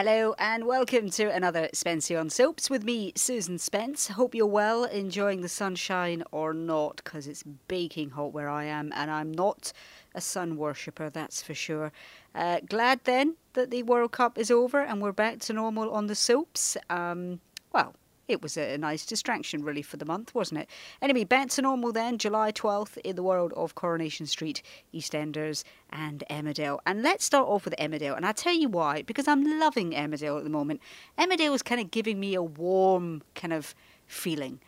Hello and welcome to another Spencey on Soaps with me, Susan Spence. Hope you're well, enjoying the sunshine or not, because it's baking hot where I am, and I'm not a sun worshipper, that's for sure. Glad then that the World Cup is over and we're back to normal on the soaps. Well, it was a nice distraction really for the month, wasn't it? Anyway, back to normal then, July 12th in the world of Coronation Street, EastEnders and Emmerdale. And let's start off with Emmerdale, and I'll tell you why, because I'm loving Emmerdale at the moment. Emmerdale is kind of giving me a warm kind of feeling.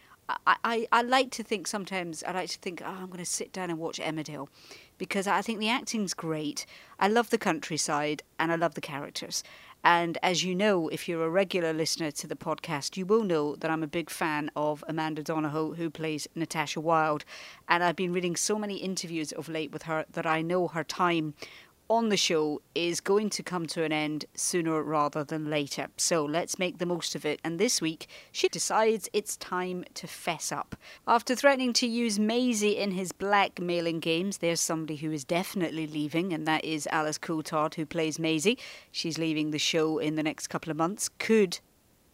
I like to think sometimes, I like to think, oh, I'm going to sit down and watch Emmerdale, because I think the acting's great. I love the countryside and I love the characters. And as you know, if you're a regular listener to the podcast, you will know that I'm a big fan of Amanda Donohoe, who plays Natasha Wilde. And I've been reading so many interviews of late with her that I know her time on the show is going to come to an end sooner rather than later. So let's make the most of it. And this week, she decides it's time to fess up. After threatening to use Maisie in his blackmailing games, there's somebody who is definitely leaving, and that is Alice Coulthard, who plays Maisie. She's leaving the show in the next couple of months. Could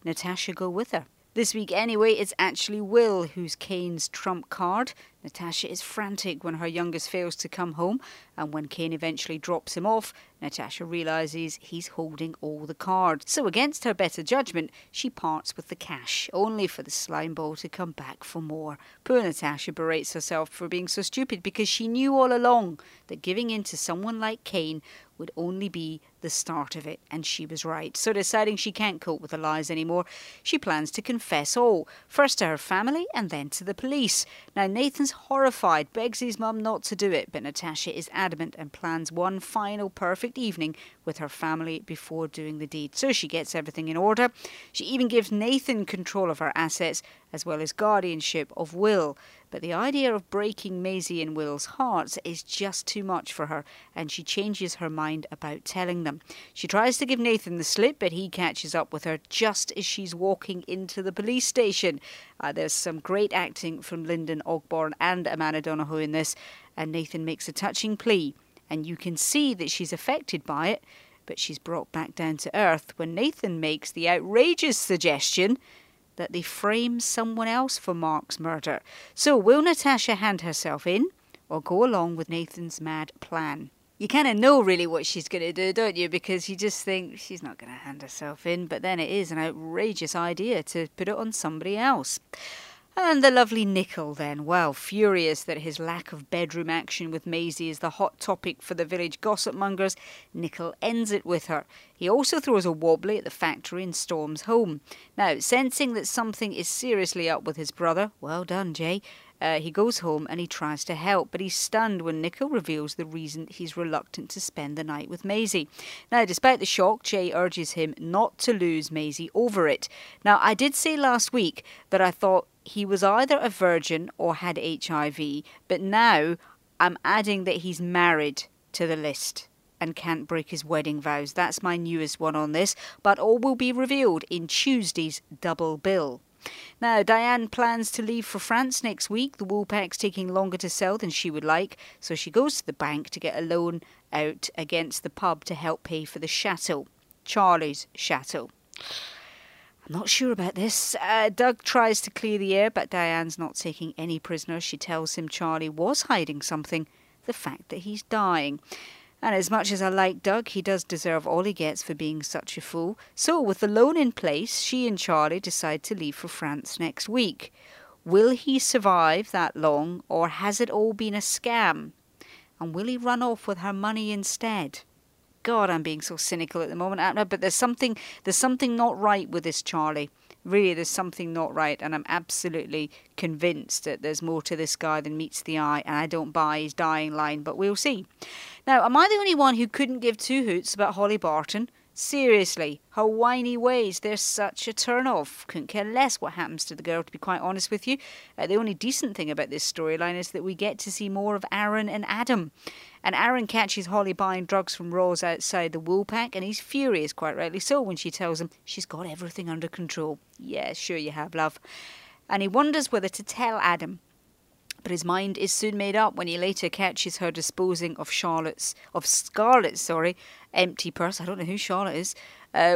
Natasha go with her? This week anyway, it's actually Will who's Kane's trump card. Natasha is frantic when her youngest fails to come home, and when Kane eventually drops him off, Natasha realises he's holding all the cards. So against her better judgment, she parts with the cash, only for the slime ball to come back for more. Poor Natasha berates herself for being so stupid, because she knew all along that giving in to someone like Kane would only be the start of it, and she was right. So deciding she can't cope with the lies anymore, she plans to confess all, first to her family and then to the police. Now Nathan's horrified, begs his mum not to do it, but Natasha is adamant and plans one final perfect evening with her family before doing the deed. So she gets everything in order. She even gives Nathan control of her assets as well as guardianship of Will. But the idea of breaking Maisie and Will's hearts is just too much for her, and she changes her mind about telling them. She tries to give Nathan the slip, but he catches up with her just as she's walking into the police station. There's some great acting from Lyndon Ogborn and Amanda Donohoe in this, and Nathan makes a touching plea, and you can see that she's affected by it, but she's brought back down to earth when Nathan makes the outrageous suggestion that they frame someone else for Mark's murder. So will Natasha hand herself in or go along with Nathan's mad plan? You kind of know really what she's going to do, don't you? Because you just think she's not going to hand herself in, but then it is an outrageous idea to put it on somebody else. And the lovely Nikhil then, well, furious that his lack of bedroom action with Maisie is the hot topic for the village gossip mongers, Nikhil ends it with her. He also throws a wobbly at the factory and storms home. Now, sensing that something is seriously up with his brother, well done, Jay, he goes home and he tries to help, but he's stunned when Nikhil reveals the reason he's reluctant to spend the night with Maisie. Now, despite the shock, Jay urges him not to lose Maisie over it. Now, I did say last week that I thought he was either a virgin or had HIV, but now I'm adding that he's married to the list and can't break his wedding vows. That's my newest one on this, but all will be revealed in Tuesday's double bill. Now, Diane plans to leave for France next week. The wool pack's taking longer to sell than she would like, so she goes to the bank to get a loan out against the pub to help pay for the chateau, Charlie's chateau. I'm not sure about this. Doug tries to clear the air, but Diane's not taking any prisoners. She tells him Charlie was hiding something, the fact that he's dying. And as much as I like Doug, he does deserve all he gets for being such a fool. So with the loan in place, she and Charlie decide to leave for France next week. Will he survive that long, or has it all been a scam? And will he run off with her money instead? God, I'm being so cynical at the moment, aren't I? But there's something not right with this Charlie. Really, there's something not right, and I'm absolutely convinced that there's more to this guy than meets the eye, and I don't buy his dying line, but we'll see. Now, am I the only one who couldn't give two hoots about Holly Barton? Seriously, her whiny ways, they're such a turn-off. Couldn't care less what happens to the girl, to be quite honest with you. The only decent thing about this storyline is that we get to see more of Aaron and Adam. And Aaron catches Holly buying drugs from Roz outside the wool pack, and he's furious, quite rightly so, when she tells him she's got everything under control. Yeah, sure you have, love. And he wonders whether to tell Adam. But his mind is soon made up when he later catches her disposing of Scarlett's empty purse. I don't know who Charlotte is.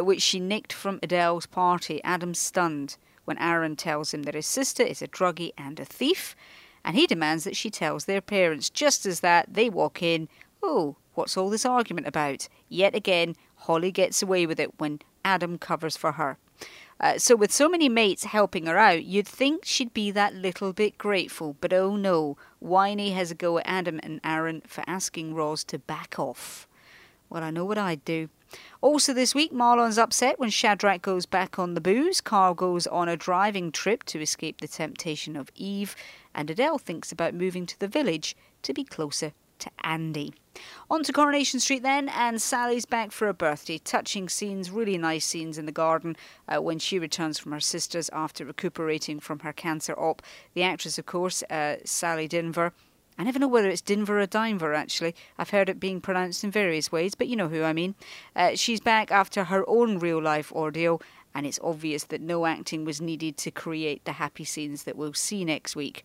which she nicked from Adele's party. Adam's stunned when Aaron tells him that his sister is a druggie and a thief, and he demands that she tells their parents. Just as that, they walk in. Oh, what's all this argument about? Yet again, Holly gets away with it when Adam covers for her. So with so many mates helping her out, you'd think she'd be that little bit grateful. But oh no, Winey has a go at Adam and Aaron for asking Roz to back off. Well, I know what I'd do. Also this week, Marlon's upset when Shadrach goes back on the booze. Carl goes on a driving trip to escape the temptation of Eve. And Adele thinks about moving to the village to be closer to Andy. On to Coronation Street then, and Sally's back for her birthday. Touching scenes, really nice scenes in the garden when she returns from her sister's after recuperating from her cancer op. The actress, of course, Sally Denver. I never know whether it's Denver or Dinver, actually. I've heard it being pronounced in various ways, but you know who I mean. She's back after her own real-life ordeal, and it's obvious that no acting was needed to create the happy scenes that we'll see next week.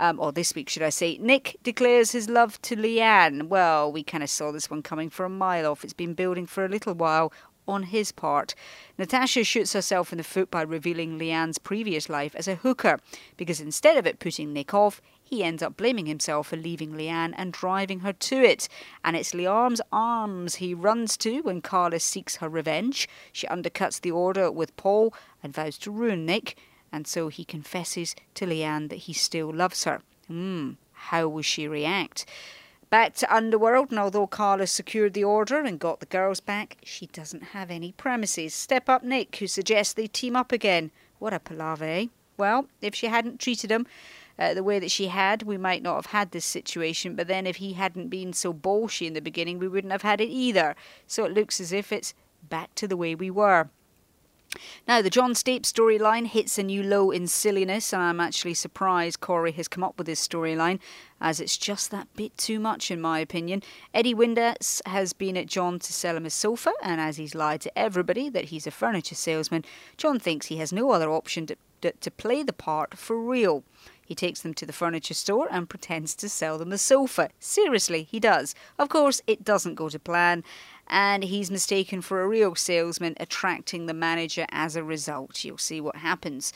Or this week, should I say. Nick declares his love to Leanne. Well, we kind of saw this one coming from a mile off. It's been building for a little while on his part. Natasha shoots herself in the foot by revealing Leanne's previous life as a hooker, because instead of it putting Nick off, he ends up blaming himself for leaving Leanne and driving her to it. And it's Liam's arms he runs to when Carla seeks her revenge. She undercuts the order with Paul and vows to ruin Nick. And so he confesses to Leanne that he still loves her. How will she react? Back to Underworld, and although Carla secured the order and got the girls back, she doesn't have any premises. Step up Nick, who suggests they team up again. What a palaver, eh? Well, if she hadn't treated him the way that she had, we might not have had this situation. But then if he hadn't been so bolshy in the beginning, we wouldn't have had it either. So it looks as if it's back to the way we were. Now, the John Stape storyline hits a new low in silliness, and I'm actually surprised Corrie has come up with this storyline, as it's just that bit too much, in my opinion. Eddie Winders has been at John to sell him a sofa, and as he's lied to everybody that he's a furniture salesman, John thinks he has no other option to play the part for real. He takes them to the furniture store and pretends to sell them the sofa. Seriously, he does. Of course, it doesn't go to plan, and he's mistaken for a real salesman, attracting the manager as a result. You'll see what happens.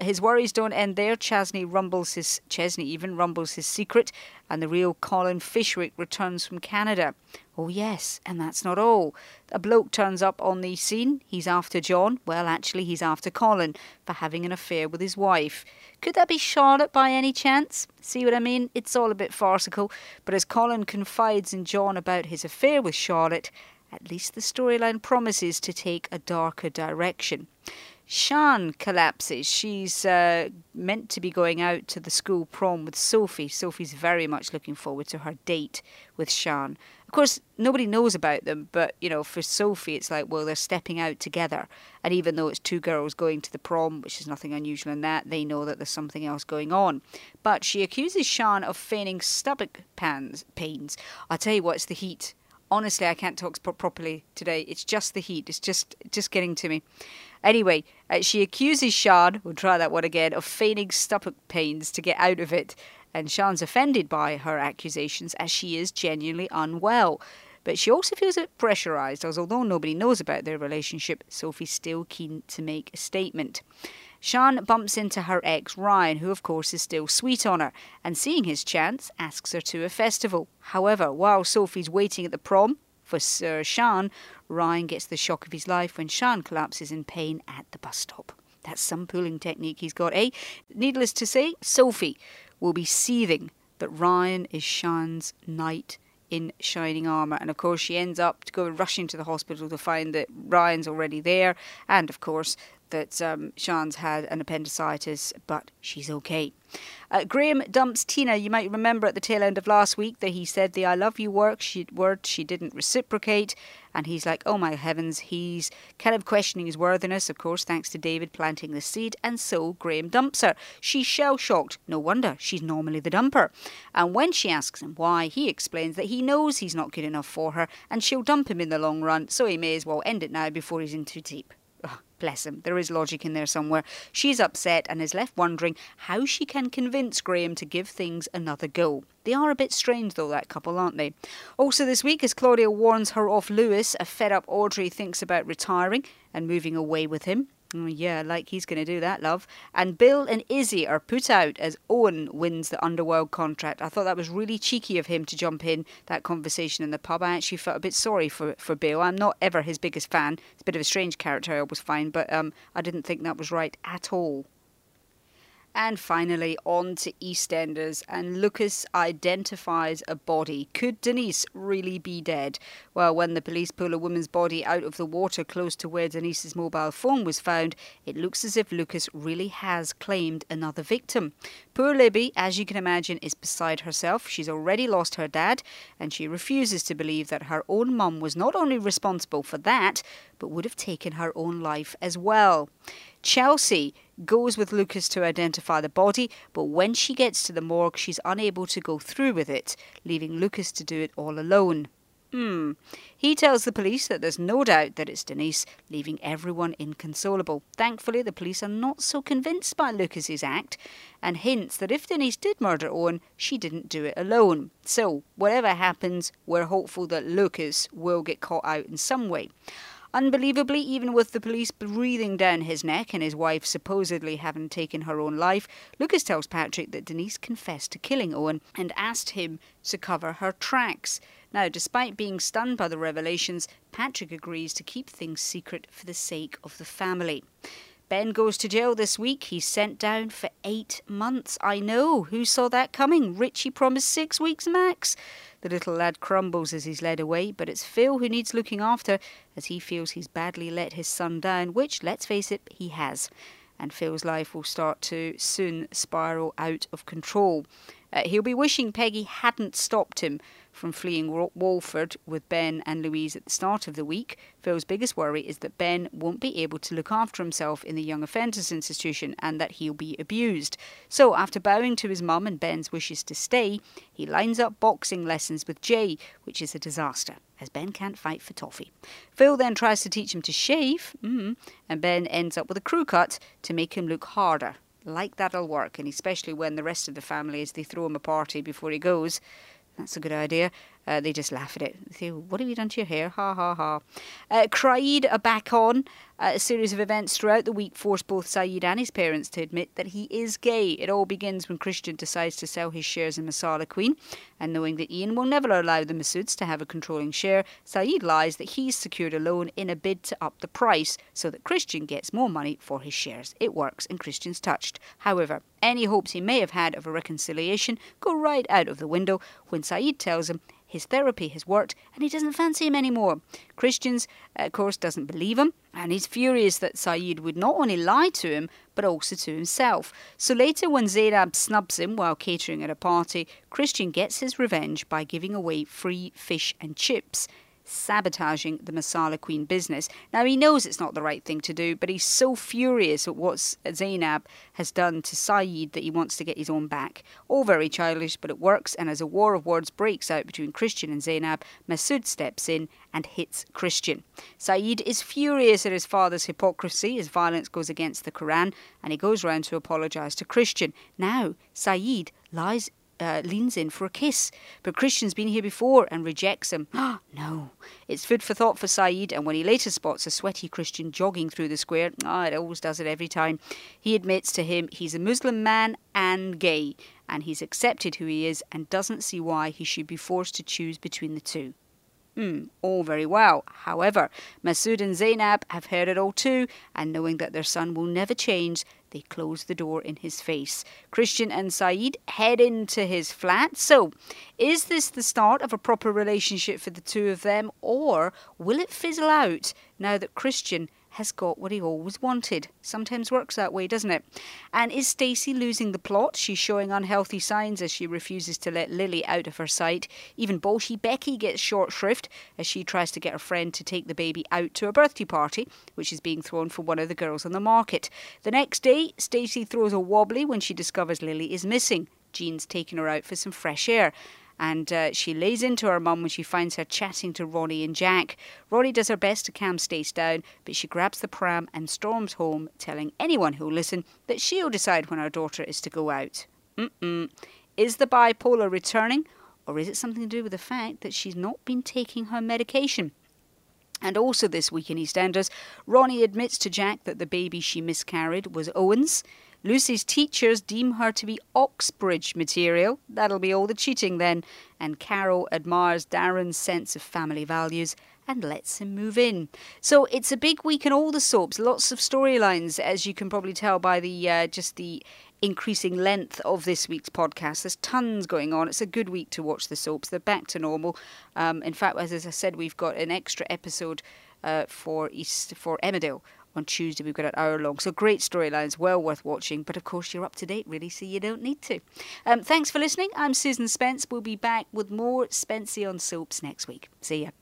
His worries don't end there. Chesney even rumbles his secret, and the real Colin Fishwick returns from Canada. Oh yes, and that's not all. A bloke turns up on the scene. He's after John. Well, actually, he's after Colin for having an affair with his wife. Could that be Charlotte by any chance? See what I mean? It's all a bit farcical. But as Colin confides in John about his affair with Charlotte, at least the storyline promises to take a darker direction. Shan collapses. She's meant to be going out to the school prom with Sophie. Sophie's very much looking forward to her date with Shan. Of course, nobody knows about them, but, you know, for Sophie, it's like, well, they're stepping out together. And even though it's two girls going to the prom, which is nothing unusual in that, they know that there's something else going on. But she accuses Shan of feigning stomach pains. I tell you what, it's the heat. Honestly, I can't talk properly today. It's just the heat. It's just getting to me. Anyway, she accuses Shan, we'll try that one again, of feigning stomach pains to get out of it. And Shan's offended by her accusations, as she is genuinely unwell. But she also feels a bit pressurised, as although nobody knows about their relationship, Sophie's still keen to make a statement. Shan bumps into her ex, Ryan, who of course is still sweet on her, and seeing his chance, asks her to a festival. However, while Sophie's waiting at the prom for Sir Shan, Ryan gets the shock of his life when Shan collapses in pain at the bus stop. That's some pooling technique he's got, eh? Needless to say, Sophie will be seething that Ryan is Shan's knight in shining armour. And of course, she ends up rushing to the hospital to find that Ryan's already there. And of course, that Shan's had an appendicitis, but she's okay. Graham dumps Tina. You might remember at the tail end of last week that he said the I love you word she didn't reciprocate. And he's like, oh my heavens, he's kind of questioning his worthiness, of course, thanks to David planting the seed. And so Graham dumps her. She's shell-shocked. No wonder. She's normally the dumper. And when she asks him why, he explains that he knows he's not good enough for her and she'll dump him in the long run, so he may as well end it now before he's in too deep. Bless him, there is logic in there somewhere. She's upset and is left wondering how she can convince Graham to give things another go. They are a bit strange though, that couple, aren't they? Also this week, as Claudia warns her off Lewis, a fed-up Audrey thinks about retiring and moving away with him. Oh, yeah, like he's going to do that, love. And Bill and Izzy are put out as Owen wins the Underworld contract. I thought that was really cheeky of him to jump in that conversation in the pub. I actually felt a bit sorry for Bill. I'm not ever his biggest fan. It's a bit of a strange character, I always find, but I didn't think that was right at all. And finally, on to EastEnders, and Lucas identifies a body. Could Denise really be dead? Well, when the police pull a woman's body out of the water close to where Denise's mobile phone was found, it looks as if Lucas really has claimed another victim. Poor Libby, as you can imagine, is beside herself. She's already lost her dad, and she refuses to believe that her own mum was not only responsible for that, but would have taken her own life as well. Chelsea goes with Lucas to identify the body, but when she gets to the morgue, she's unable to go through with it, leaving Lucas to do it all alone. He tells the police that there's no doubt that it's Denise, leaving everyone inconsolable. Thankfully, the police are not so convinced by Lucas's act and hints that if Denise did murder Owen, she didn't do it alone. So, whatever happens, we're hopeful that Lucas will get caught out in some way. Unbelievably, even with the police breathing down his neck and his wife supposedly having taken her own life, Lucas tells Patrick that Denise confessed to killing Owen and asked him to cover her tracks. Now, despite being stunned by the revelations, Patrick agrees to keep things secret for the sake of the family. Ben goes to jail this week. He's sent down for 8 months. I know. Who saw that coming? Richie promised 6 weeks max. The little lad crumbles as he's led away, but it's Phil who needs looking after as he feels he's badly let his son down, which, let's face it, he has. And Phil's life will start to soon spiral out of control. He'll be wishing Peggy hadn't stopped him from fleeing Walford with Ben and Louise at the start of the week. Phil's biggest worry is that Ben won't be able to look after himself in the Young Offenders Institution and that he'll be abused. So after bowing to his mum and Ben's wishes to stay, he lines up boxing lessons with Jay, which is a disaster, as Ben can't fight for toffee. Phil then tries to teach him to shave, and Ben ends up with a crew cut to make him look harder. Like that'll work, and especially when the rest of the family, as they throw him a party before he goes, that's a good idea, they just laugh at it. They say, what have you done to your hair? Ha, ha, ha. Cried are back on. A series of events throughout the week forced both Syed and his parents to admit that he is gay. It all begins when Christian decides to sell his shares in Masala Queen, and knowing that Ian will never allow the Masoods to have a controlling share, Syed lies that he's secured a loan in a bid to up the price so that Christian gets more money for his shares. It works and Christian's touched. However, any hopes he may have had of a reconciliation go right out of the window when Syed tells him his therapy has worked and he doesn't fancy him anymore. Christian, of course, doesn't believe him and he's furious that Syed would not only lie to him but also to himself. So later when Zainab snubs him while catering at a party, Christian gets his revenge by giving away free fish and chips, sabotaging the Masala Queen business. Now, he knows it's not the right thing to do, but he's so furious at what Zainab has done to Syed that he wants to get his own back. All very childish, but it works, and as a war of words breaks out between Christian and Zainab, Masood steps in and hits Christian. Syed is furious at his father's hypocrisy. His violence goes against the Quran, and he goes round to apologise to Christian. Now, Syed leans in for a kiss, but Christian's been here before and rejects him. No. It's food for thought for Syed, and when he later spots a sweaty Christian jogging through the square, it always does it every time, he admits to him he's a Muslim man and gay, and he's accepted who he is and doesn't see why he should be forced to choose between the two. All very well. However, Masood and Zainab have heard it all too, and knowing that their son will never change, they close the door in his face. Christian and Syed head into his flat. So, is this the start of a proper relationship for the two of them, or will it fizzle out now that Christian has got what he always wanted? Sometimes works that way, doesn't it? And is Stacey losing the plot? She's showing unhealthy signs as she refuses to let Lily out of her sight. Even bolshy Becky gets short shrift as she tries to get her friend to take the baby out to a birthday party, which is being thrown for one of the girls on the market. The next day, Stacey throws a wobbly when she discovers Lily is missing. Jean's taken her out for some fresh air. and she lays into her mum when she finds her chatting to Ronnie and Jack. Ronnie does her best to calm Stacey down, but she grabs the pram and storms home, telling anyone who'll listen that she'll decide when her daughter is to go out. Is the bipolar returning, or is it something to do with the fact that she's not been taking her medication? And also this week in EastEnders, Ronnie admits to Jack that the baby she miscarried was Owen's. Lucy's teachers deem her to be Oxbridge material. That'll be all the cheating then. And Carol admires Darren's sense of family values and lets him move in. So it's a big week in all the soaps. Lots of storylines, as you can probably tell by the just the increasing length of this week's podcast. There's tons going on. It's a good week to watch the soaps. They're back to normal. In fact, as I said, we've got an extra episode for Emmerdale on Tuesday. We've got an hour long. So great storylines, well worth watching. But of course, you're up to date, really, so you don't need to. Thanks for listening. I'm Susan Spence. We'll be back with more Spencey on Soaps next week. See ya.